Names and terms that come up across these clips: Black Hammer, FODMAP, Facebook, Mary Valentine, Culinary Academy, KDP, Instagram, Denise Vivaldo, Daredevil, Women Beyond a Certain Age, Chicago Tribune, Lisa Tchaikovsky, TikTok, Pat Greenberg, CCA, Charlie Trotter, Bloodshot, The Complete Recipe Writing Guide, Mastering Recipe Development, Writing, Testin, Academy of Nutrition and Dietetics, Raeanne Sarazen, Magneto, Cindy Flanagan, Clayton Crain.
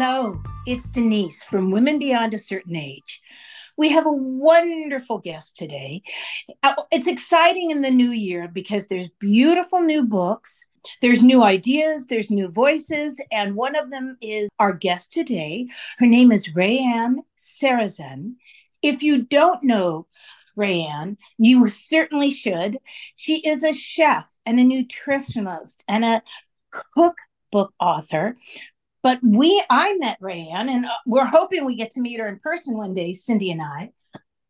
Hello, it's Denise from Women Beyond a Certain Age. We have a wonderful guest today. It's exciting in the new year because there's beautiful new books, there's new ideas, there's new voices, and one of them is our guest today. Her name is Raeanne Sarazen. If you don't know Raeanne, you certainly should. She is a chef and a nutritionist and a cookbook author. But I met Raeanne, and we're hoping we get to meet her in person one day, Cindy and I.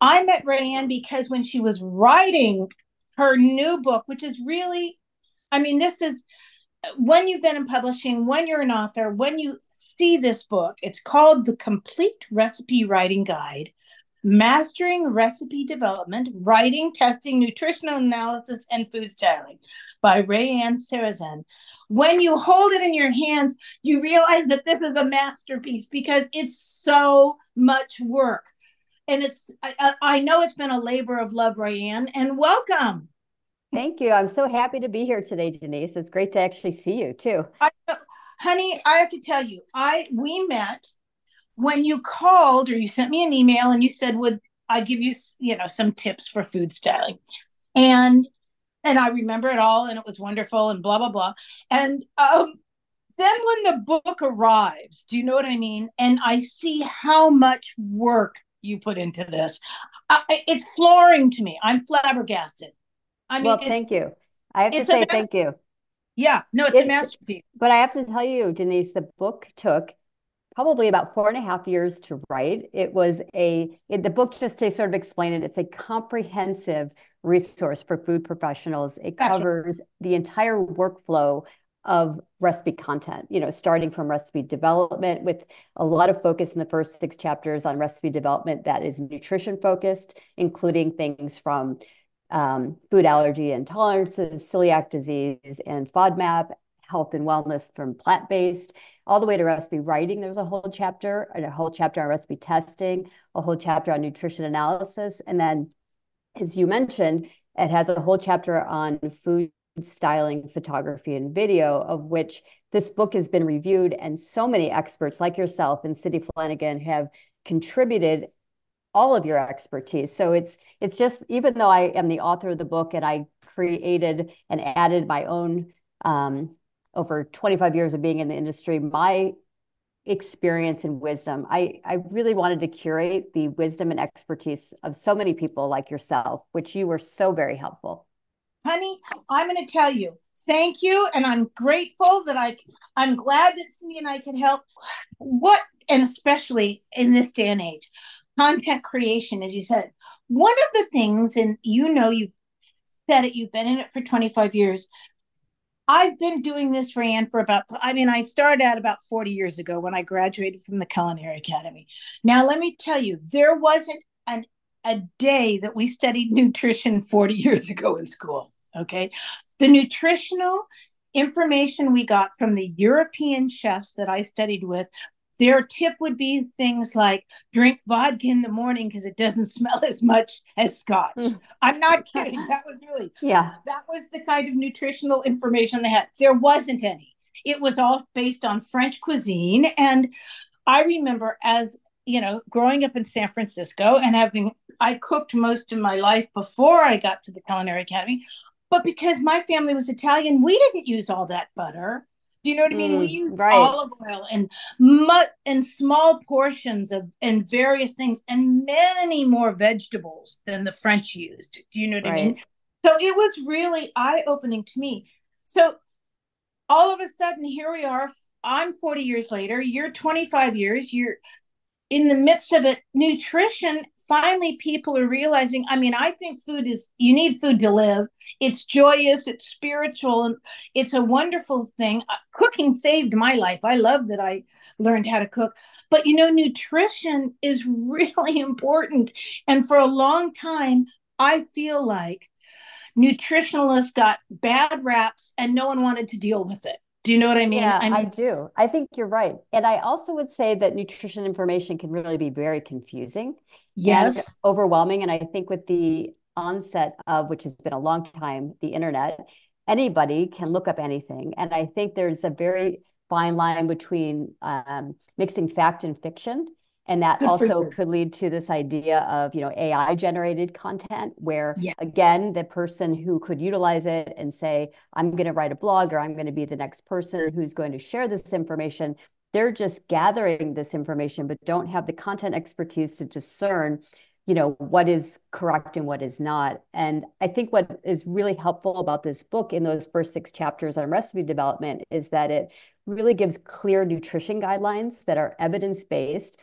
I met Raeanne because when she was writing her new book, which is really, I mean, this is when you've been in publishing, when you're an author, when you see this book, it's called The Complete Recipe Writing Guide, Mastering Recipe Development, Writing, Testing, Nutritional Analysis, and Food Styling by Raeanne Sarazen. When you hold it in your hands, you realize that this is a masterpiece because it's so much work. And I know it's been a labor of love, Raeanne, and welcome. Thank you. I'm so happy to be here today, Denise. It's great to actually see you, too. Honey, I have to tell you, we met when you called or you sent me an email and you said, would I give you, some tips for food styling? And I remember it all, and it was wonderful, and blah, blah, blah. And then when the book arrives, do you know what I mean? And I see how much work you put into this. It's flooring to me. I'm flabbergasted. Well, thank you. I have to say thank you. Yeah, no, it's a masterpiece. But I have to tell you, Denise, the book took probably about 4.5 years to write. It was the book, just to sort of explain it, it's a comprehensive resource for food professionals. It covers the entire workflow of recipe content, starting from recipe development with a lot of focus in the first 6 chapters on recipe development that is nutrition focused, including things from food allergy and tolerances, celiac disease and FODMAP, health and wellness from plant-based, all the way to recipe writing. There's a whole chapter and a whole chapter on recipe testing, a whole chapter on nutrition analysis. And then, as you mentioned, it has a whole chapter on food styling, photography, and video, of which this book has been reviewed. And so many experts like yourself and Cindy Flanagan have contributed all of your expertise. So it's just, even though I am the author of the book and I created and added my own, over 25 years of being in the industry, my experience and wisdom, I really wanted to curate the wisdom and expertise of so many people like yourself, which you were so very helpful. Honey, I'm going to tell you, thank you. And I'm grateful that I'm glad that Cindy and I can help. And especially in this day and age, content creation, as you said, one of the things, and you said it, you've been in it for 25 years. I've been doing this, Raeanne, I started out about 40 years ago when I graduated from the Culinary Academy. Now, let me tell you, there wasn't a day that we studied nutrition 40 years ago in school, okay? The nutritional information we got from the European chefs that I studied with, their tip would be things like drink vodka in the morning because it doesn't smell as much as scotch. I'm not kidding. That was really, that was the kind of nutritional information they had. There wasn't any. It was all based on French cuisine. And I remember growing up in San Francisco and I cooked most of my life before I got to the Culinary Academy, but because my family was Italian, we didn't use all that butter. Do you know what I mean? We use olive oil and small portions of and various things and many more vegetables than the French used. Do you know what I mean? So it was really eye-opening to me. So all of a sudden, here we are. I'm 40 years later. You're 25 years. You're in the midst of it. Nutrition, finally people are realizing, I think you need food to live. It's joyous, it's spiritual, and it's a wonderful thing. Cooking saved my life. I love that I learned how to cook. But nutrition is really important. And for a long time, I feel like nutritionalists got bad raps and no one wanted to deal with it. Do you know what I mean? Yeah, I do. I think you're right. And I also would say that nutrition information can really be very confusing. Yes. And overwhelming. And I think with the onset of, which has been a long time, the internet, anybody can look up anything. And I think there's a very fine line between mixing fact and fiction. And that also could lead to this idea of, you know, AI generated content where, again, the person who could utilize it and say, I'm going to write a blog, or I'm going to be the next person who's going to share this information. They're just gathering this information, but don't have the content expertise to discern, you know, what is correct and what is not. And I think what is really helpful about this book in those first 6 chapters on recipe development is that it really gives clear nutrition guidelines that are evidence-based,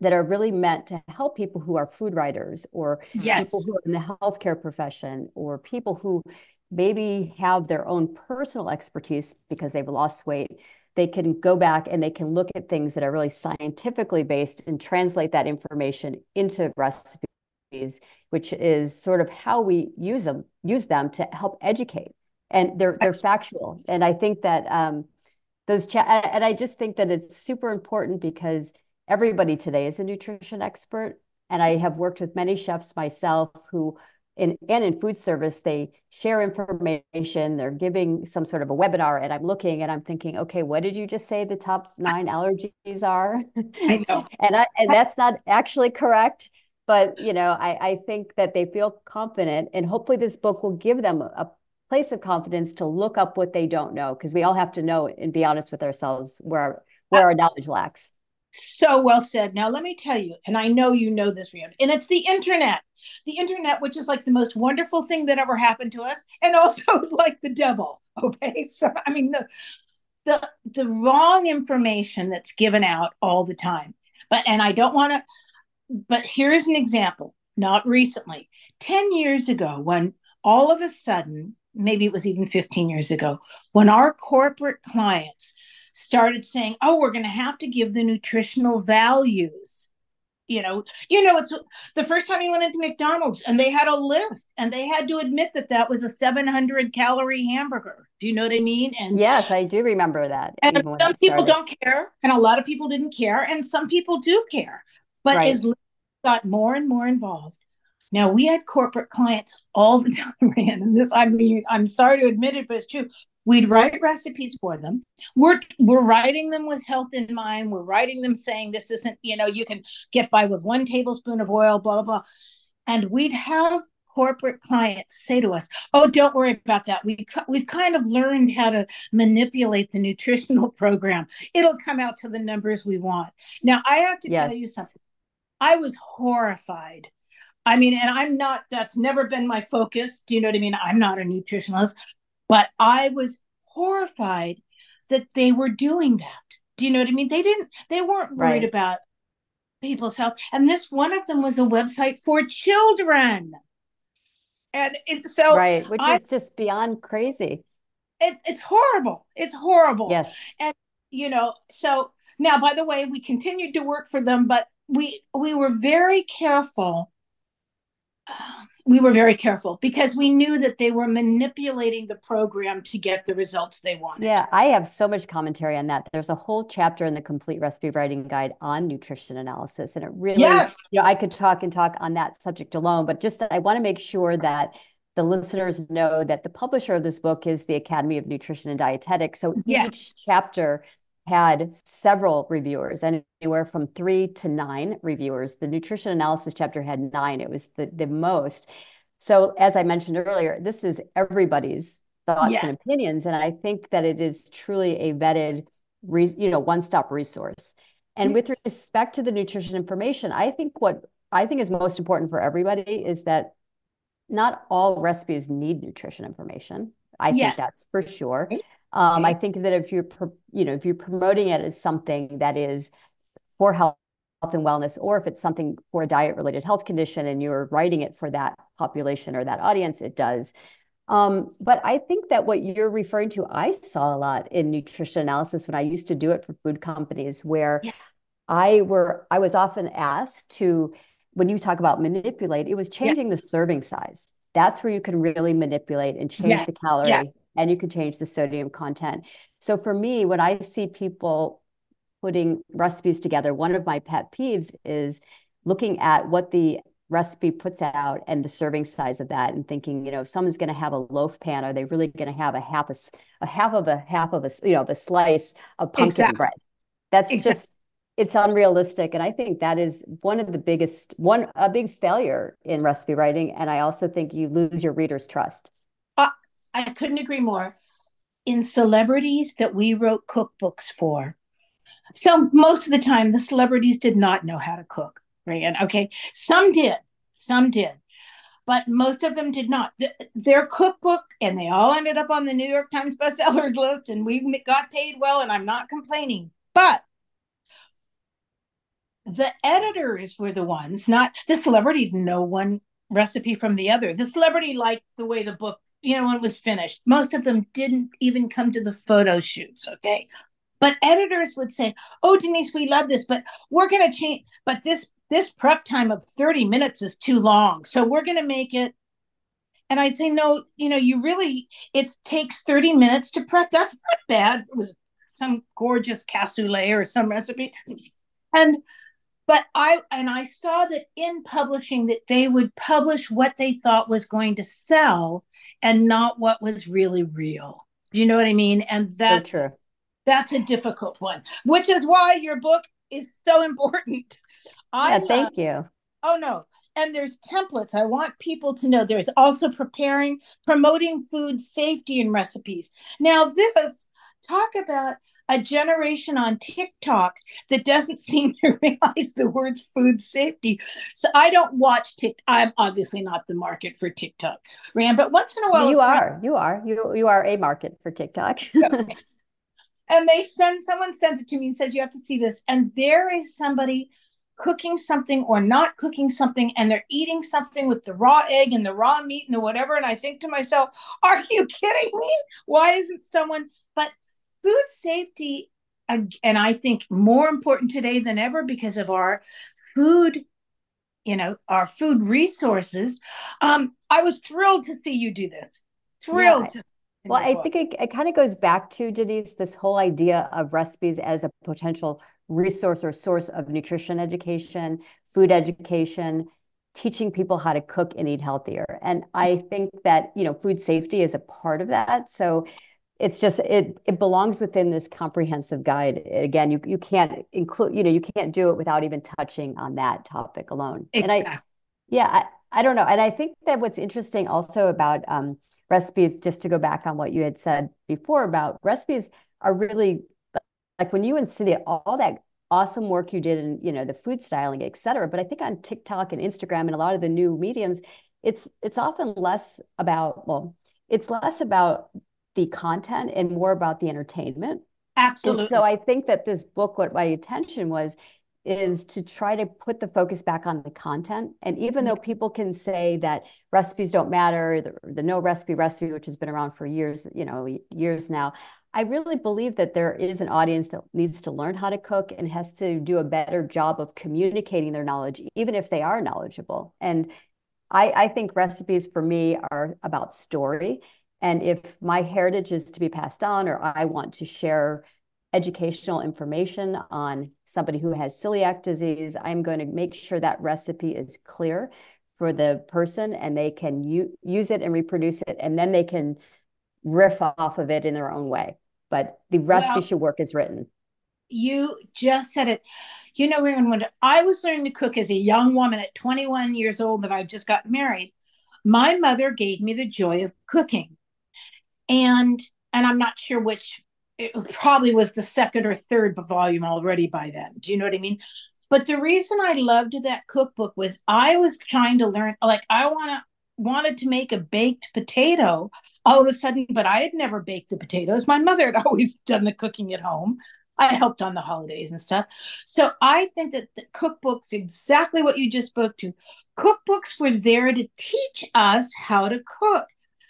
that are really meant to help people who are food writers, or people who are in the healthcare profession, or people who maybe have their own personal expertise because they've lost weight. They can go back and they can look at things that are really scientifically based and translate that information into recipes, which is sort of how we use them to help educate. And they're factual. And I think that and I just think that it's super important because everybody today is a nutrition expert. And I have worked with many chefs myself who, in food service, they share information, they're giving some sort of a webinar, and I'm looking and I'm thinking, okay, what did you just say the top 9 allergies are? I know. and that's not actually correct. But, you know, I think that they feel confident, and hopefully this book will give them a place of confidence to look up what they don't know, because we all have to know and be honest with ourselves where our knowledge lacks. So well said. Now, let me tell you, and I know you know this, Raeanne, and it's the internet, which is like the most wonderful thing that ever happened to us, and also like the devil. Okay. So, I mean, the wrong information that's given out all the time, but here's an example, not recently, 10 years ago, when all of a sudden, maybe it was even 15 years ago, when our corporate clients started saying, oh, we're going to have to give the nutritional values. You know, it's the first time you went into McDonald's and they had a list and they had to admit that was a 700 calorie hamburger. Do you know what I mean? And yes, I do remember that. And some people don't care. And a lot of people didn't care. And some people do care. But as got more and more involved. Now, we had corporate clients all the time. And this, I mean, I'm sorry to admit it, but it's true. We'd write recipes for them. We're writing them with health in mind. We're writing them saying this isn't, you know, you can get by with 1 tablespoon of oil, blah, blah, blah. And we'd have corporate clients say to us, oh, don't worry about that. We've kind of learned how to manipulate the nutritional program. It'll come out to the numbers we want. Now, I have to tell you something. I was horrified. I mean, and that's never been my focus. Do you know what I mean? I'm not a nutritionalist. But I was horrified that they were doing that. Do you know what I mean? They weren't worried about people's health. And this one of them was a website for children. And it's so. Right. Which is just beyond crazy. It's horrible. It's horrible. Yes. And, you know, so now, by the way, we continued to work for them, but we were very careful. We were very careful because we knew that they were manipulating the program to get the results they wanted. Yeah, I have so much commentary on that. There's a whole chapter in the Complete Recipe Writing Guide on nutrition analysis. And it really, you know, I could talk on that subject alone, but just I want to make sure that the listeners know that the publisher of this book is the Academy of Nutrition and Dietetics. So each chapter had several reviewers, anywhere from 3 to 9 reviewers. The nutrition analysis chapter had 9. It was the most. So as I mentioned earlier, this is everybody's thoughts and opinions. And I think that it is truly a vetted, one-stop resource. And with respect to the nutrition information, I think is most important for everybody is that not all recipes need nutrition information. I think that's for sure. I think that if you're, if you're promoting it as something that is for health and wellness, or if it's something for a diet-related health condition and you're writing it for that population or that audience, it does. But I think that what you're referring to, I saw a lot in nutrition analysis when I used to do it for food companies, where I was often asked to, when you talk about manipulate, it was changing the serving size. That's where you can really manipulate and change the calorie. Yeah. And you can change the sodium content. So for me, when I see people putting recipes together, one of my pet peeves is looking at what the recipe puts out and the serving size of that, and thinking, you know, if someone's going to have a loaf pan, are they really going to have a half of a you know, a slice of pumpkin bread? That's just, it's unrealistic. And I think that is one of the biggest, a big failure in recipe writing. And I also think you lose your reader's trust. I couldn't agree more. In celebrities that we wrote cookbooks for, so most of the time the celebrities did not know how to cook, Raeanne. Okay. Some did, but most of them did not. Their cookbook, and they all ended up on the New York Times bestsellers list, and we got paid well, and I'm not complaining, but the editors were the ones, not the celebrity, didn't know one recipe from the other. The celebrity liked the way the book, you know, when it was finished. Most of them didn't even come to the photo shoots, okay? But editors would say, oh, Denise, we love this, but we're going to change, but this prep time of 30 minutes is too long, so we're going to make it. And I'd say, no, you know, you really, it takes 30 minutes to prep. That's not bad. It was some gorgeous cassoulet or some recipe. But I saw that in publishing that they would publish what they thought was going to sell and not what was really real. You know what I mean? And that's so true. That's a difficult one, which is why your book is so important. Thank you. Oh, no. And there's templates. I want people to know there's also promoting food safety and recipes. Now this, talk about a generation on TikTok that doesn't seem to realize the word food safety. So I don't watch TikTok. I'm obviously not the market for TikTok, Raeanne, but once in a while. You are a market for TikTok. Okay. And someone sends it to me and says, you have to see this. And there is somebody cooking something or not cooking something, and they're eating something with the raw egg and the raw meat and the whatever. And I think to myself, are you kidding me? Why isn't someone, but food safety, and I think more important today than ever because of our food, you know, our food resources. I was thrilled to see you do this. Well, I think it kind of goes back to, Denise, this whole idea of recipes as a potential resource or source of nutrition education, food education, teaching people how to cook and eat healthier. And I think that, you know, food safety is a part of that. So it's just, it belongs within this comprehensive guide. Again, you can't include, you know, you can't do it without even touching on that topic alone. Exactly. And I don't know. And I think that what's interesting also about recipes, just to go back on what you had said before about recipes, are really like when you and Cindy, all that awesome work you did in, you know, the food styling, et cetera. But I think on TikTok and Instagram and a lot of the new mediums, it's often less about, well, it's less about the content and more about the entertainment. Absolutely. And so I think that this book, what my intention was, is to try to put the focus back on the content. And even though people can say that recipes don't matter, the no recipe recipe, which has been around for years, you know, years now, I really believe that there is an audience that needs to learn how to cook and has to do a better job of communicating their knowledge, even if they are knowledgeable. And I think recipes for me are about story. And if my heritage is to be passed on, or I want to share educational information on somebody who has celiac disease, I'm going to make sure that recipe is clear for the person and they can use it and reproduce it, and then they can riff off of it in their own way. But the recipe should work as written. You just said it. You know, I was learning to cook as a young woman at 21 years old that I just got married. My mother gave me the joy of cooking. And I'm not sure which, it probably was the second or third volume already by then. Do you know what I mean? But the reason I loved that cookbook was I was trying to learn, like I wanted to make a baked potato all of a sudden, but I had never baked the potatoes. My mother had always done the cooking at home. I helped on the holidays and stuff. So I think that the cookbooks, exactly what you just spoke to, cookbooks were there to teach us how to cook.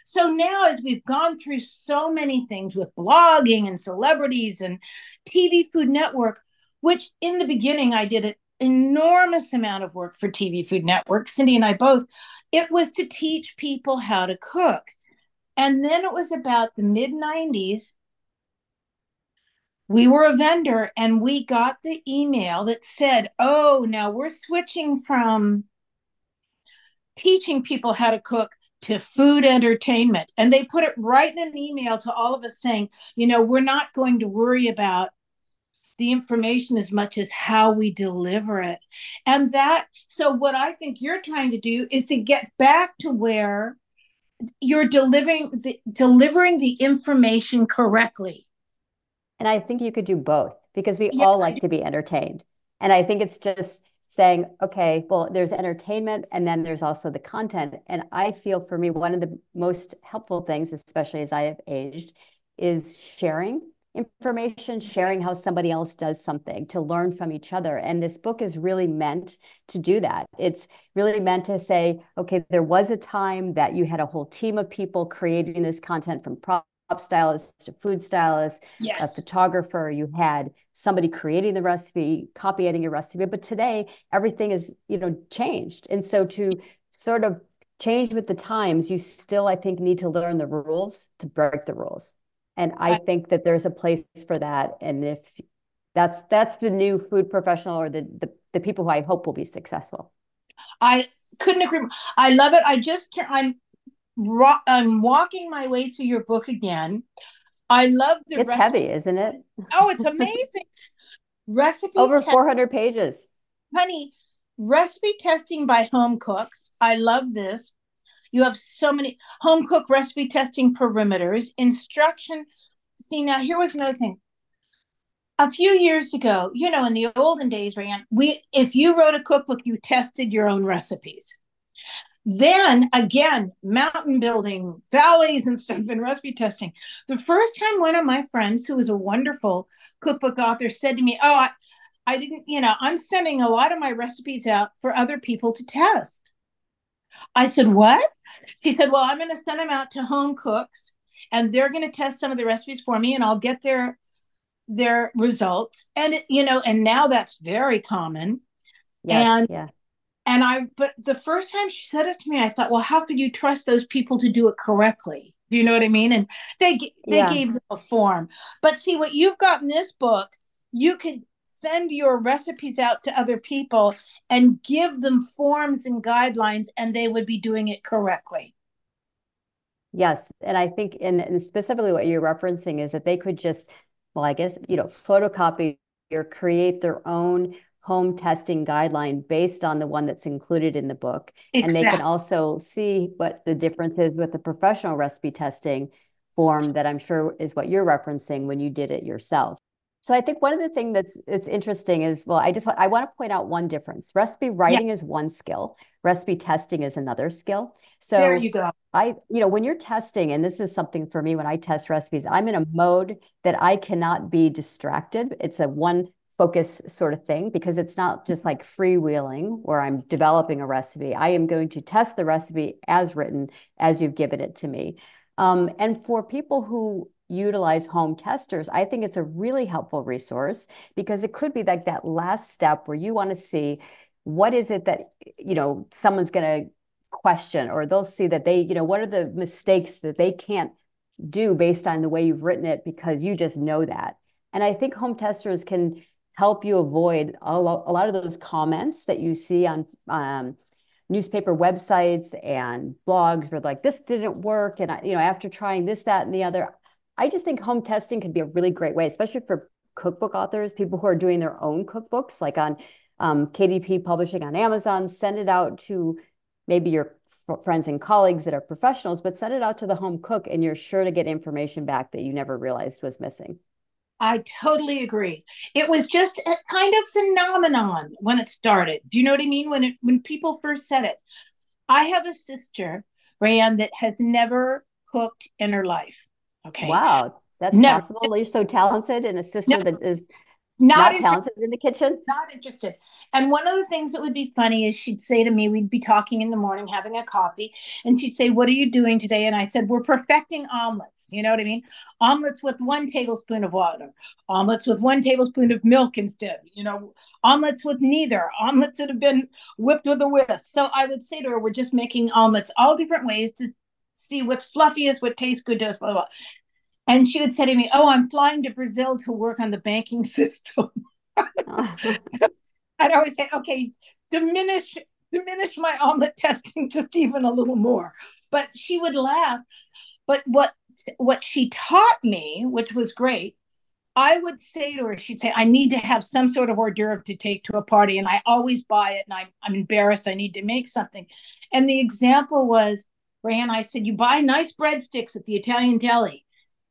So now, as we've gone through so many things with blogging and celebrities and TV Food Network, which in the beginning, I did an enormous amount of work for TV Food Network, Cindy and I both, it was to teach people how to cook. And then it was about the mid-90s. We were a vendor and we got the email that said, oh, now we're switching from teaching people how to cook to food entertainment. And they put it right in an email to all of us saying, you know, we're not going to worry about the information as much as how we deliver it. And that, so what I think you're trying to do is to get back to where you're delivering the information correctly. And I think you could do both, because we all like to be entertained. And I think it's just saying, okay, well, there's entertainment and then there's also the content. And I feel for me, one of the most helpful things, especially as I have aged, is sharing information, sharing how somebody else does something, to learn from each other. And this book is really meant to do that. It's really meant to say, okay, there was a time that you had a whole team of people creating this content, from prop stylists to food stylists, a photographer, you had somebody creating the recipe, copying your recipe. But today everything is, you know, changed. And so to sort of change with the times, you still, I think, need to learn the rules to break the rules. And I think that there's a place for that. And if that's the new food professional, or the people who I hope will be successful. I couldn't agree more. I love it. I'm walking my way through your book again. I love the It's heavy, isn't it? Oh, it's amazing. Recipe over 400 pages. Honey, recipe testing by home cooks. I love this. You have so many home cook recipe testing perimeters, instruction. See, now here was another thing. A few years ago, you know, in the olden days, Raeanne, if you wrote a cookbook, you tested your own recipes. Then again, mountain building, valleys and stuff, and recipe testing. The first time one of my friends, who is a wonderful cookbook author, said to me, oh, I didn't, you know, I'm sending a lot of my recipes out for other people to test. I said, what? She said, well, I'm going to send them out to home cooks and they're going to test some of the recipes for me, and I'll get their results. And, you know, and now that's very common. But the first time she said it to me, I thought, well, how could you trust those people to do it correctly? Do you know what I mean? And they gave them a form. But see, what you've got in this book, you could send your recipes out to other people and give them forms and guidelines, and they would be doing it correctly. Yes. And I think and specifically what you're referencing is that they could just, well, I guess, you know, photocopy or create their own home testing guideline based on the one that's included in the book. Exactly. And they can also see what the difference is with the professional recipe testing form that I'm sure is what you're referencing when you did it yourself. So I think one of the things that's interesting is, well, I want to point out one difference. Recipe writing is one skill. Recipe testing is another skill. So there you go. When you're testing, and this is something for me when I test recipes, I'm in a mode that I cannot be distracted. It's a one focus sort of thing, because it's not just like freewheeling where I'm developing a recipe. I am going to test the recipe as written, as you've given it to me. And for people who utilize home testers, I think it's a really helpful resource, because it could be like that last step where you want to see what is it that, you know, someone's going to question, or they'll see that they, you know, what are the mistakes that they can't do based on the way you've written it, because you just know that. And I think home testers can help you avoid a lot of those comments that you see on newspaper websites and blogs where like, this didn't work. And, after trying this, that, and the other, I just think home testing could be a really great way, especially for cookbook authors, people who are doing their own cookbooks, like on KDP Publishing on Amazon. Send it out to maybe your friends and colleagues that are professionals, but send it out to the home cook, and you're sure to get information back that you never realized was missing. I totally agree. It was just a kind of phenomenon when it started. Do you know what I mean? When people first said it. I have a sister, Raeanne, that has never cooked in her life. Okay. Wow. That's possible. You're so talented, and a sister that is not talented in the kitchen. Not interested. And one of the things that would be funny is she'd say to me, we'd be talking in the morning, having a coffee, and she'd say, what are you doing today? And I said, we're perfecting omelets. You know what I mean? Omelets with 1 tablespoon of water, omelets with 1 tablespoon of milk instead, omelets with neither, omelets that have been whipped with a whisk. So I would say to her, we're just making omelets all different ways to see what's fluffiest, what tastes good to us, blah, blah, blah. And she would say to me, oh, I'm flying to Brazil to work on the banking system. I'd always say, okay, diminish diminish my omelet testing just even a little more. But she would laugh. But what she taught me, which was great, I would say to her, she'd say, I need to have some sort of hors d'oeuvre to take to a party. And I always buy it. And I'm embarrassed. I need to make something. And the example was, Raeanne, I said, you buy nice breadsticks at the Italian deli,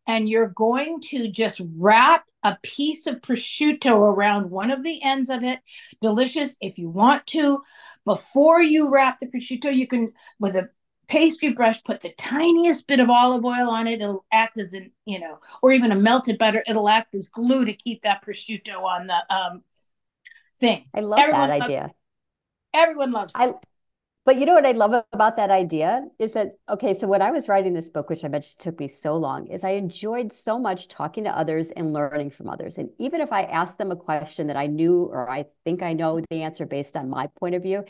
and you're going to just wrap a piece of prosciutto around one of the ends of it. Delicious if you want to. Before you wrap the prosciutto, you can, with a pastry brush, put the tiniest bit of olive oil on it. It'll act as an, you know, or even a melted butter. It'll act as glue to keep that prosciutto on the thing. I love that idea. Everyone loves it. But you know what I love about that idea is that, okay, so when I was writing this book, which I bet took me so long, is I enjoyed so much talking to others and learning from others. And even if I asked them a question that I knew, or I think I know the answer based on my point of view,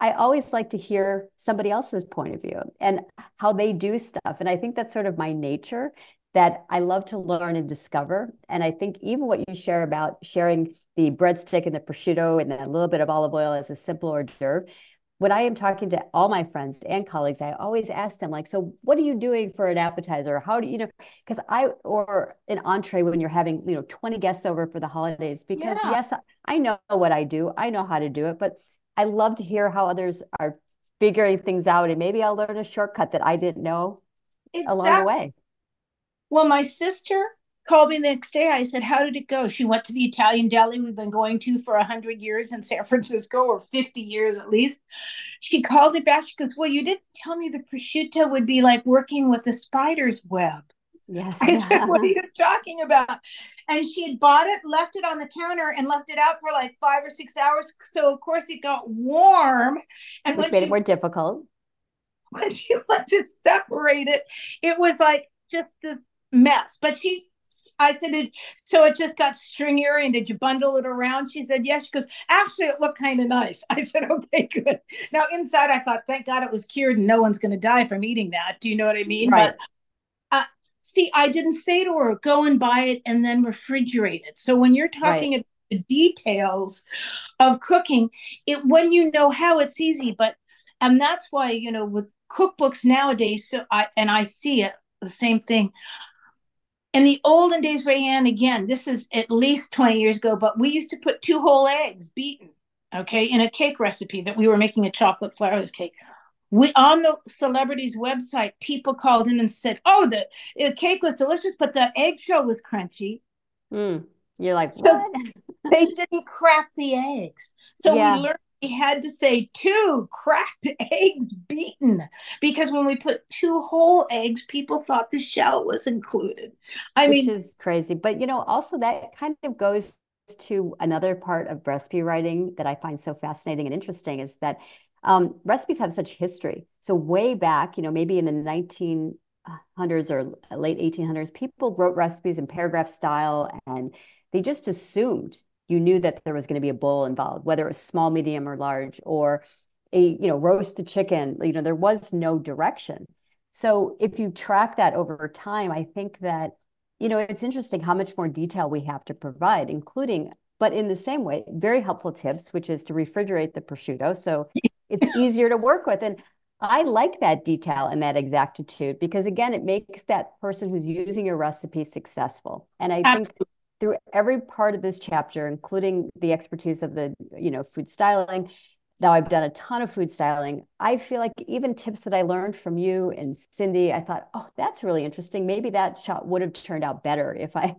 I always like to hear somebody else's point of view and how they do stuff. And I think that's sort of my nature, that I love to learn and discover. And I think even what you share about sharing the breadstick and the prosciutto and then a little bit of olive oil as a simple hors d'oeuvre, when I am talking to all my friends and colleagues, I always ask them, like, so what are you doing for an appetizer? How do you know? Because or an entree when you're having, you know, 20 guests over for the holidays, because yes, I know what I do. I know how to do it, but I love to hear how others are figuring things out. And maybe I'll learn a shortcut that I didn't know along the way. Well, my sister called me the next day. I said, how did it go? She went to the Italian deli we've been going to for 100 years in San Francisco, or 50 years at least. She called me back. She goes, well, you didn't tell me the prosciutto would be like working with a spider's web. Yes. I said, what are you talking about? And she had bought it, left it on the counter, and left it out for like 5 or 6 hours. So, of course, it got warm. And which made it more difficult. When she went to separate it, it was like just this mess. But she... I said, so it just got stringier, and did you bundle it around? She said, yes. She goes, actually, it looked kind of nice. I said, okay, good. Now, inside, I thought, thank God it was cured and no one's going to die from eating that. Do you know what I mean? Right. But see, I didn't say to her, go and buy it and then refrigerate it. So when you're talking about the details of cooking, when you know how, it's easy. And that's why, you know, with cookbooks nowadays, I see it, the same thing. In the olden days, Raeanne, again, this is at least 20 years ago, but we used to put 2 whole eggs beaten, okay, in a cake recipe that we were making, a chocolate flourless cake. On the celebrity's website, people called in and said, oh, the cake was delicious, but that eggshell was crunchy. You're like, so what? They didn't crack the eggs. So we learned we had to say 2 cracked eggs beaten, because when we put 2 whole eggs, people thought the shell was included. Which is crazy. But, you know, also that kind of goes to another part of recipe writing that I find so fascinating and interesting, is that recipes have such history. So way back, you know, maybe in the 1900s or late 1800s, people wrote recipes in paragraph style, and they just assumed you knew that there was going to be a bowl involved, whether it was small, medium, or large, or roast the chicken. You know, there was no direction. So if you track that over time, I think that, you know, it's interesting how much more detail we have to provide, including, but in the same way, very helpful tips, which is to refrigerate the prosciutto. So it's easier to work with. And I like that detail and that exactitude, because again, it makes that person who's using your recipe successful. And I think through every part of this chapter, including the expertise of the, you know, food styling, now I've done a ton of food styling, I feel like even tips that I learned from you and Cindy, I thought, oh, that's really interesting. Maybe that shot would have turned out better if I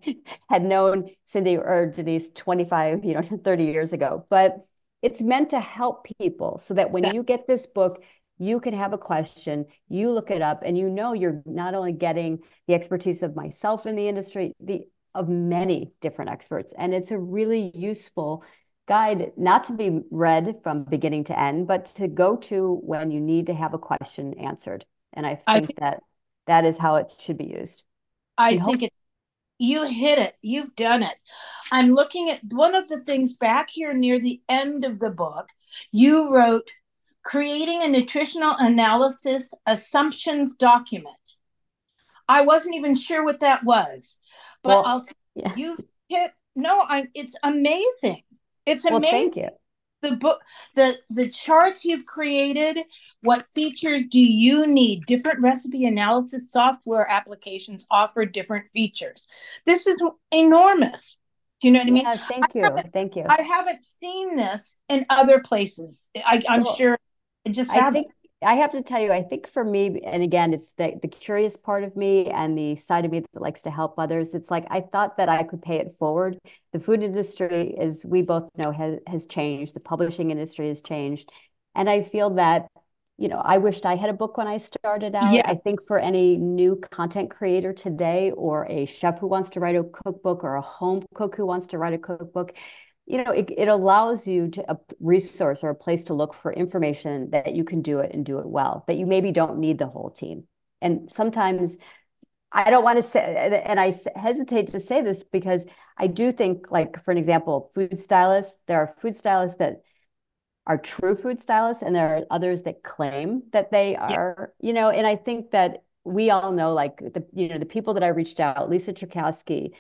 had known Cindy or Denise 25, 30 years ago. But it's meant to help people, so that when you get this book, you can have a question, you look it up, and you know you're not only getting the expertise of myself in the industry, of many different experts. And it's a really useful guide, not to be read from beginning to end, but to go to when you need to have a question answered. And I think that is how it should be used. You hit it. You've done it. I'm looking at one of the things back here near the end of the book. You wrote, creating a nutritional analysis assumptions document. I wasn't even sure what that was. But I'll tell you, it's amazing. It's amazing. Thank you. the book, the charts you've created, what features do you need? Different recipe analysis software applications offer different features. This is enormous. Do you know what I mean? Yeah, thank you. I haven't seen this in other places. I'm sure it just happened. I have to tell you, I think for me, and again, it's the curious part of me and the side of me that likes to help others. It's like, I thought that I could pay it forward. The food industry, as we both know, has changed. The publishing industry has changed. And I feel that, you know, I wished I had a book when I started out. Yeah. I think for any new content creator today, or a chef who wants to write a cookbook, or a home cook who wants to write a cookbook, you know, it allows you to a resource or a place to look for information that you can do it and do it well, that you maybe don't need the whole team. And sometimes I don't want to say, and I hesitate to say this because I do think, like, for an example, food stylists, there are food stylists that are true food stylists, and there are others that claim that they are, you know, and I think that we all know, like, the people that I reached out, Lisa Tchaikovsky,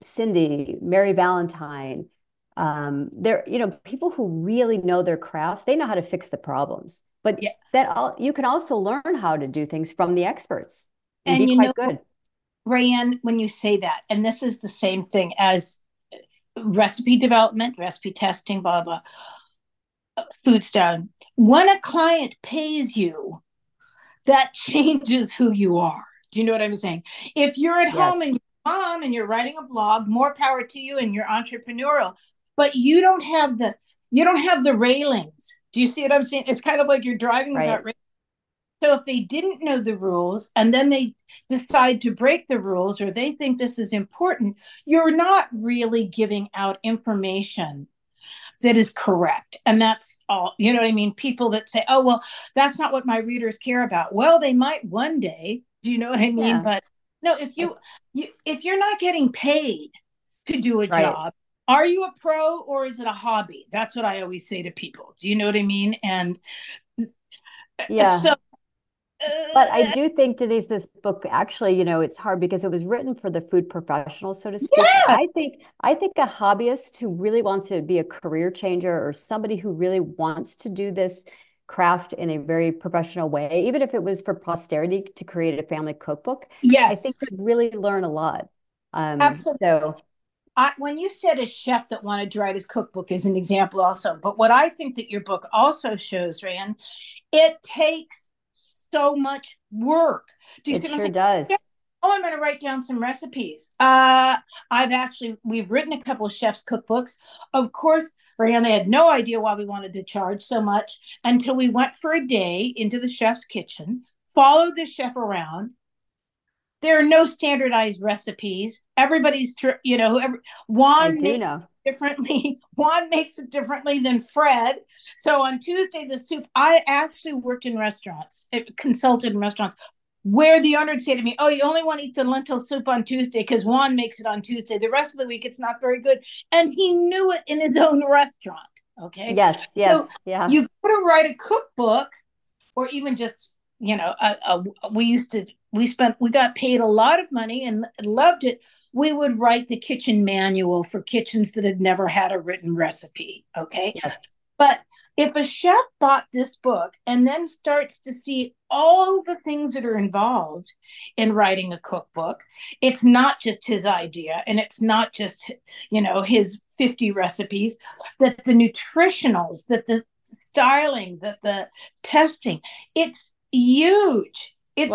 Cindy, Mary Valentine, they're, you know, people who really know their craft. They know how to fix the problems, but you can also learn how to do things from the experts and be quite good. Raeanne, when you say that, and this is the same thing as recipe development, recipe testing, blah, blah, food styling. When a client pays you, that changes who you are. Do you know what I'm saying? If you're at home and mom and you're writing a blog, more power to you, and you're entrepreneurial, but you don't have the railings. Do you see what I'm saying? It's kind of like you're driving without railings. So if they didn't know the rules and then they decide to break the rules, or they think this is important, you're not really giving out information that is correct. And that's all, you know what I mean? People that say, oh, well, that's not what my readers care about. Well, they might one day, do you know what I mean? Yeah. But no, if you're not getting paid to do a job, are you a pro or is it a hobby? That's what I always say to people. Do you know what I mean? And so, but I do think, Denise, this book actually, you know, it's hard because it was written for the food professional, so to speak. Yeah. I think a hobbyist who really wants to be a career changer, or somebody who really wants to do this craft in a very professional way, even if it was for posterity to create a family cookbook, I think could really learn a lot. Absolutely. So, when you said a chef that wanted to write his cookbook is an example also, but what I think that your book also shows, Raeanne, it takes so much work. Do you It sure does. Oh, I'm going to write down some recipes. We've written a couple of chefs' cookbooks. Of course, Raeanne, they had no idea why we wanted to charge so much until we went for a day into the chef's kitchen, followed the chef around. There are no standardized recipes. Everybody's, Juan makes it differently. Juan makes it differently than Fred. So on Tuesday, the soup, I actually worked in restaurants, consulted in restaurants, where the owner would say to me, oh, you only want to eat the lentil soup on Tuesday because Juan makes it on Tuesday. The rest of the week, it's not very good. And he knew it in his own restaurant. Okay. Yes. So you go to write a cookbook, or even just, you know, we got paid a lot of money and loved it. We would write the kitchen manual for kitchens that had never had a written recipe. Okay. Yes. But if a chef bought this book and then starts to see all the things that are involved in writing a cookbook, it's not just his idea, and it's not just, you know, his 50 recipes, that the nutritionals, that the styling, that the testing, it's huge. It's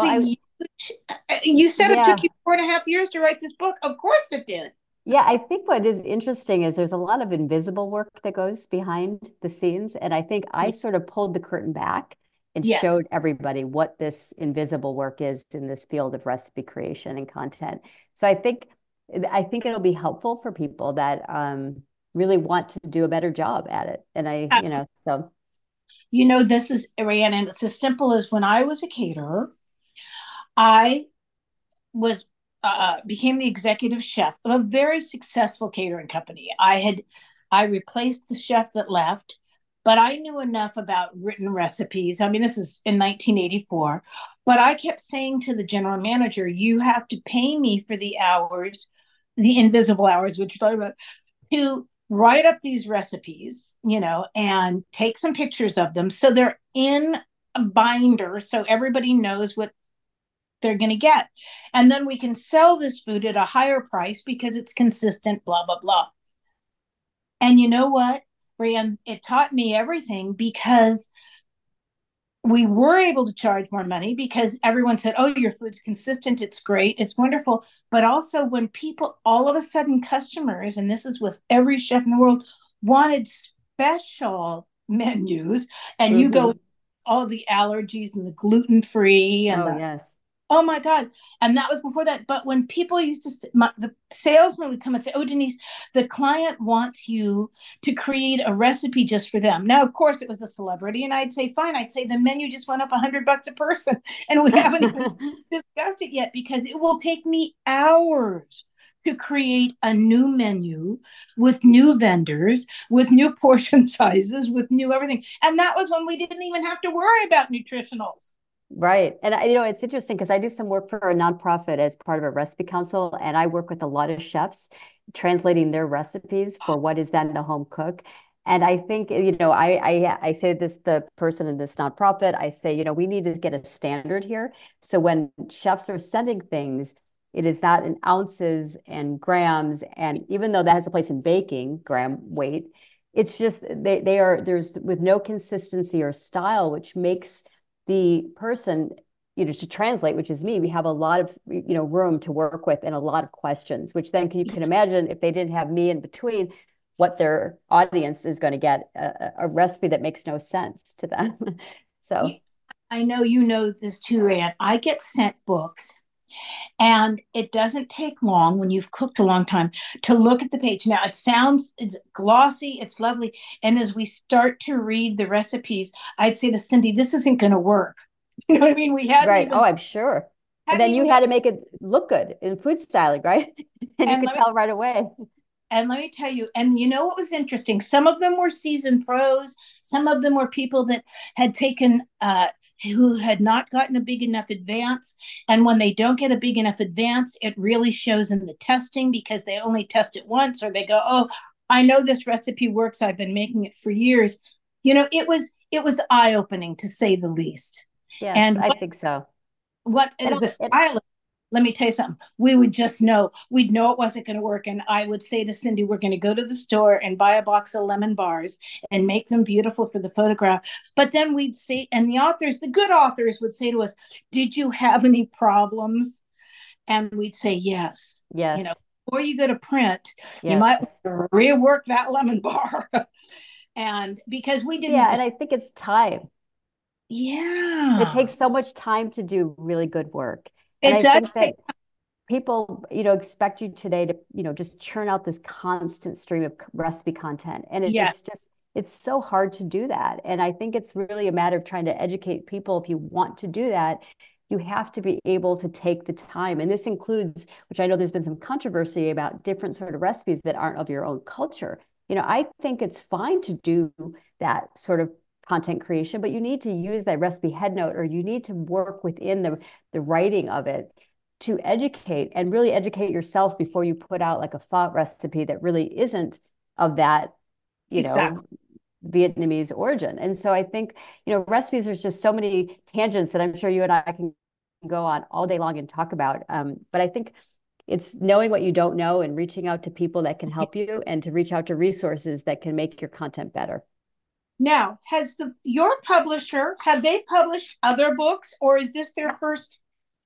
you said it took you 4.5 years to write this book. Of course it did. Yeah, I think what is interesting is there's a lot of invisible work that goes behind the scenes. And I think I sort of pulled the curtain back and showed everybody what this invisible work is in this field of recipe creation and content. So I think it'll be helpful for people that really want to do a better job at it. And this is, Raeanne, and it's as simple as when I was a caterer, I was became the executive chef of a very successful catering company. I replaced the chef that left, but I knew enough about written recipes. I mean, this is in 1984, but I kept saying to the general manager, you have to pay me for the hours, the invisible hours, which you're talking about, to write up these recipes, you know, and take some pictures of them. So they're in a binder, so everybody knows what they're going to get. And then we can sell this food at a higher price because it's consistent, blah, blah, blah. And you know what, Raeanne, it taught me everything, because we were able to charge more money because everyone said, oh, your food's consistent. It's great. It's wonderful. But also when people, all of a sudden customers, and this is with every chef in the world, wanted special menus, and you go, all the allergies and the gluten-free. And oh my God. And that was before that. But when people used to, the salesman would come and say, oh, Denise, the client wants you to create a recipe just for them. Now, of course, it was a celebrity. And I'd say, fine. I'd say the menu just went up $100 a person. And we haven't even discussed it yet, because it will take me hours to create a new menu with new vendors, with new portion sizes, with new everything. And that was when we didn't even have to worry about nutritionals. Right. And you know, it's interesting because I do some work for a nonprofit as part of a recipe council, and I work with a lot of chefs translating their recipes for what is then the home cook. And I think, you know, I say this, the person in this nonprofit, I say, you know, we need to get a standard here. So when chefs are sending things, it is not in ounces and grams. And even though that has a place in baking, gram weight, it's just, they are, there's with no consistency or style, which makes the person, you know, to translate, which is me, we have a lot of, you know, room to work with and a lot of questions, which then you can imagine if they didn't have me in between, what their audience is going to get, a recipe that makes no sense to them. So I know, you know this too, Raeanne. I get sent books, and it doesn't take long when you've cooked a long time to look at the page. Now it sounds, it's glossy, it's lovely. And as we start to read the recipes, I'd say to Cindy, this isn't going to work. You know what I mean? We had, right. Even, oh, I'm sure. And then you had to make it look good in food styling, right? And you could tell right away. And let me tell you, and you know what was interesting? Some of them were seasoned pros. Some of them were people that had taken, who had not gotten a big enough advance. And when they don't get a big enough advance, it really shows in the testing, because they only test it once, or they go, oh, I know this recipe works. I've been making it for years. You know, it was eye-opening, to say the least. Yes, and I think so. What is a stylist? Let me tell you something. We would just know. We'd know it wasn't going to work. And I would say to Cindy, we're going to go to the store and buy a box of lemon bars and make them beautiful for the photograph. But then we'd say, and the authors, the good authors would say to us, did you have any problems? And we'd say, yes. Yes. You know, before you go to print, you might rework that lemon bar. And because we didn't. Yeah. And I think it's time. Yeah. It takes so much time to do really good work. And it does take people, you know, expect you today to, you know, just churn out this constant stream of recipe content. And it's just, it's so hard to do that. And I think it's really a matter of trying to educate people. If you want to do that, you have to be able to take the time. And this includes, which I know there's been some controversy about, different sort of recipes that aren't of your own culture. You know, I think it's fine to do that sort of content creation, but you need to use that recipe head note, or you need to work within the writing of it to educate, and really educate yourself before you put out like a faux recipe that really isn't of that, you know, Vietnamese origin. And so I think, you know, recipes, there's just so many tangents that I'm sure you and I can go on all day long and talk about. But I think it's knowing what you don't know and reaching out to people that can help you, and to reach out to resources that can make your content better. Now, has your publisher, have they published other books, or is this their first?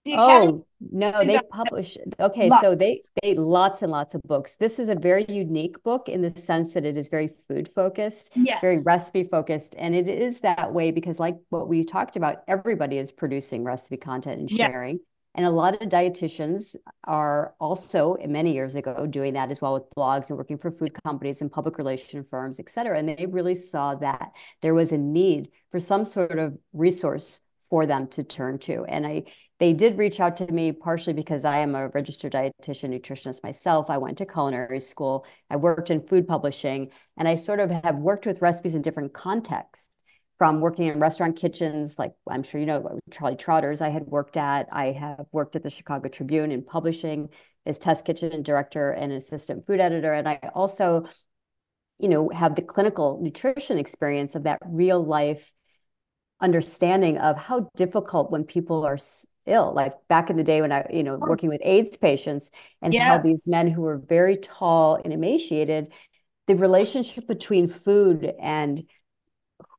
Oh, no, they publish. Okay, so they lots and lots of books. This is a very unique book in the sense that it is very food focused, very recipe focused. And it is that way because, like what we talked about, everybody is producing recipe content and sharing. And a lot of dietitians are also, many years ago, doing that as well with blogs and working for food companies and public relation firms, et cetera. And they really saw that there was a need for some sort of resource for them to turn to. And they did reach out to me partially because I am a registered dietitian nutritionist myself. I went to culinary school. I worked in food publishing, and I sort of have worked with recipes in different contexts. From working in restaurant kitchens, like I'm sure you know, Charlie Trotter's I had worked at. I have worked at the Chicago Tribune in publishing as test kitchen director and assistant food editor. And I also you know, have the clinical nutrition experience of that real life understanding of how difficult when people are ill, like back in the day when I, you know, working with AIDS patients, and yes, how these men who were very tall and emaciated, the relationship between food and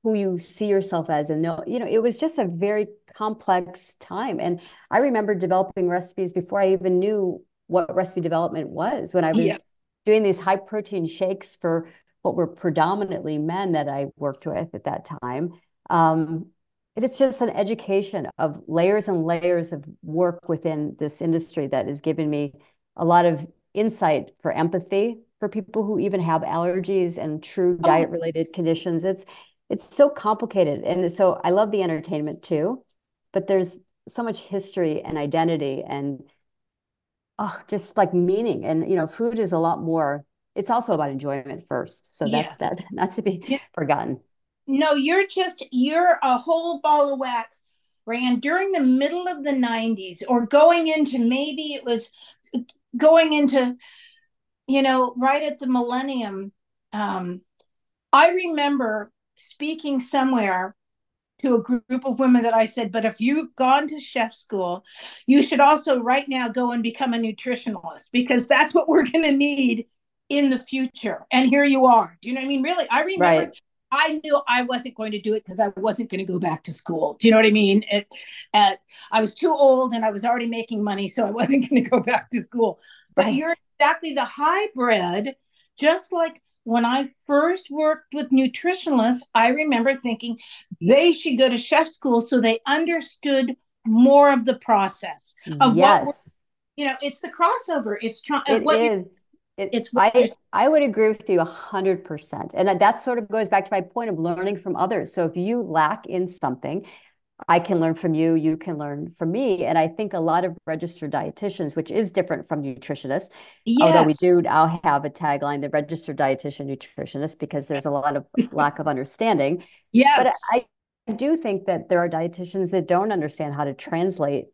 who you see yourself as, and no, you know, it was just a very complex time. And I remember developing recipes before I even knew what recipe development was, when I was doing these high protein shakes for what were predominantly men that I worked with at that time. It is just an education of layers and layers of work within this industry that has given me a lot of insight for empathy for people who even have allergies and true diet related conditions. It's so complicated. And so I love the entertainment too, but there's so much history and identity and just like meaning. And, you know, food is a lot more, it's also about enjoyment first. So that's that, not to be forgotten. No, you're a whole ball of wax, Raeanne. During the middle of the 90s, or going into, maybe it was going into, you know, right at the millennium, I remember speaking somewhere to a group of women that I said, but if you've gone to chef school, you should also right now go and become a nutritionalist, because that's what we're going to need in the future. And here you are. Do you know what I mean? Really, I remember... Right. I knew I wasn't going to do it because I wasn't going to go back to school. Do you know what I mean? I was too old and I was already making money, so I wasn't going to go back to school. But you're exactly the hybrid. Just like when I first worked with nutritionalists, I remember thinking they should go to chef school so they understood more of the process of what, you know, it's the crossover. It's I would agree with you 100%. And that sort of goes back to my point of learning from others. So if you lack in something, I can learn from you, you can learn from me. And I think a lot of registered dietitians, which is different from nutritionists, although we do now have a tagline, the registered dietitian nutritionist, because there's a lot of lack of understanding. Yes. But I do think that there are dietitians that don't understand how to translate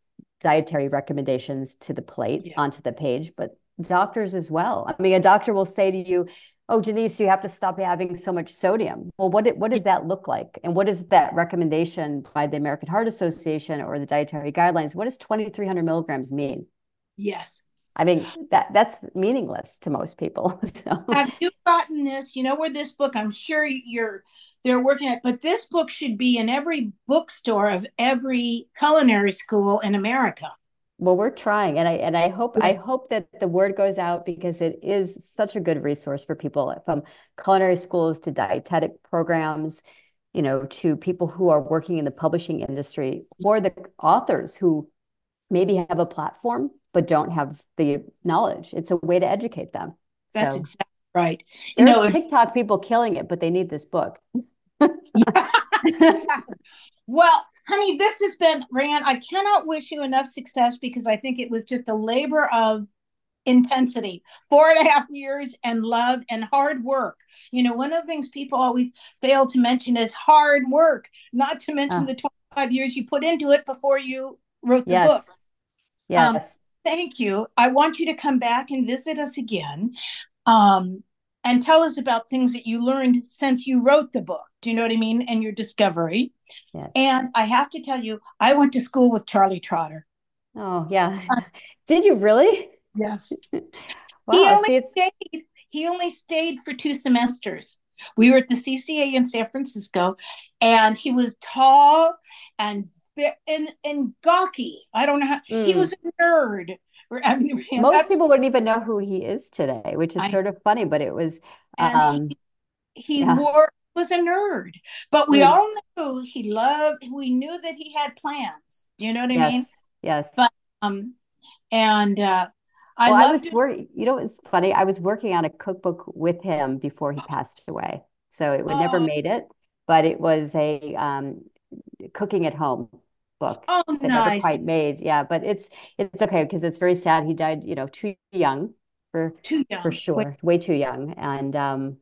dietary recommendations to the plate, onto the page, but doctors as well. I mean, a doctor will say to you, oh, Denise, you have to stop having so much sodium. Well, what does that look like? And what is that recommendation by the American Heart Association or the dietary guidelines? What does 2,300 milligrams mean? Yes. I mean, that's meaningless to most people. So. Have you gotten this? You know where this book, I'm sure they're working at, but this book should be in every bookstore of every culinary school in America. Well, we're trying, and I hope that the word goes out, because it is such a good resource for people, from culinary schools to dietetic programs, you know, to people who are working in the publishing industry, or the authors who maybe have a platform but don't have the knowledge. It's a way to educate them. That's exactly right. You know, TikTok people killing it, but they need this book. Well, honey, this has been, Raeanne, I cannot wish you enough success, because I think it was just a labor of intensity, 4.5 years, and love and hard work. You know, one of the things people always fail to mention is hard work, not to mention the 25 years you put into it before you wrote the book. Yes. Thank you. I want you to come back and visit us again, and tell us about things that you learned since you wrote the book. Do you know what I mean? And your discovery. Yes. And I have to tell you, I went to school with Charlie Trotter. Oh, yeah. Did you really? Yes. Wow, he only stayed for 2 semesters. We were at the CCA in San Francisco, and he was tall and gawky. I don't know how, he was a nerd. I mean, most people wouldn't even know who he is today, which is sort of funny, but it was, was a nerd, but we all knew we knew that he had plans. Do you know what I mean? Yes. But, you know, it's funny. I was working on a cookbook with him before he passed away. So it would never made it, but it was a, cooking at home book that never quite made. Yeah. But it's okay, because it's very sad. He died, you know, way too young. And,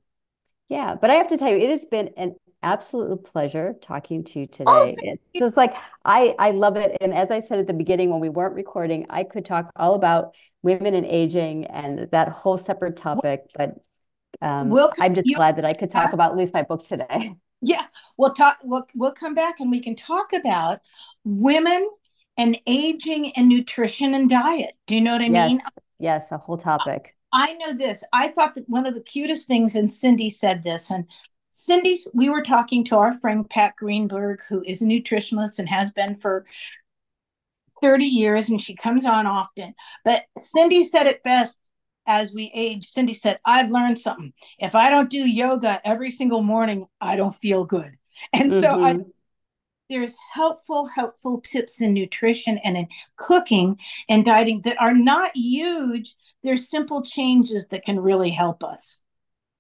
yeah, but I have to tell you, it has been an absolute pleasure talking to you today. It's just like, I love it. And as I said at the beginning, when we weren't recording, I could talk all about women and aging and that whole separate topic, but I'm just glad that I could talk about at least my book today. Yeah, we'll come back and we can talk about women and aging and nutrition and diet. Do you know what I mean? Yes, a whole topic. I know this. I thought that one of the cutest things, and Cindy said this, and Cindy's, we were talking to our friend Pat Greenberg, who is a nutritionist and has been for 30 years, and she comes on often. But Cindy said it best as we age. Cindy said, I've learned something. If I don't do yoga every single morning, I don't feel good. And so there's helpful tips in nutrition and in cooking and dieting that are not huge. They're simple changes that can really help us.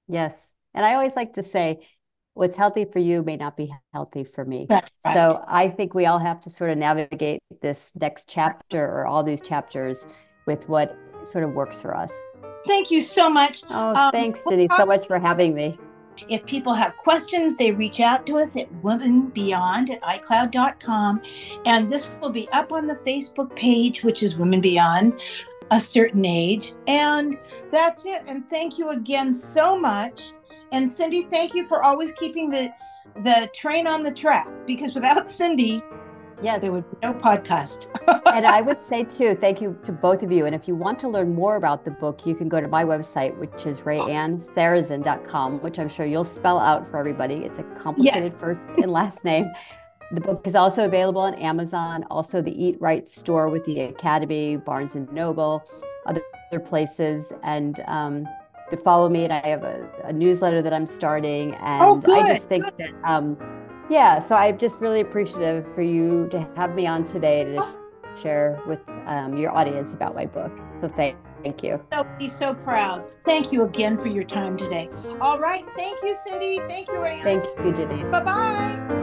Yes. And I always like to say, what's healthy for you may not be healthy for me. That's right. So I think we all have to sort of navigate this next chapter or all these chapters with what sort of works for us. Thank you so much. Oh, thanks, Denise, so much for having me. If people have questions, they reach out to us at womenbeyond@icloud.com. And this will be up on the Facebook page, which is Women Beyond a Certain Age. And that's it. And thank you again so much. And Cindy, thank you for always keeping the train on the track, because without Cindy, there would be no podcast. And I would say, too, thank you to both of you. And if you want to learn more about the book, you can go to my website, which is raeannesarazen.com, which I'm sure you'll spell out for everybody. It's a complicated first and last name. The book is also available on Amazon, also the Eat Right store with the Academy, Barnes & Noble, other places. And to follow me, and I have a newsletter that I'm starting. And I just think that... So I'm just really appreciative for you to have me on today to share with your audience about my book. So thank you. He's so proud. Thank you again for your time today. All right. Thank you, Cindy. Thank you, Raeanne. Thank you, Denise. Bye-bye.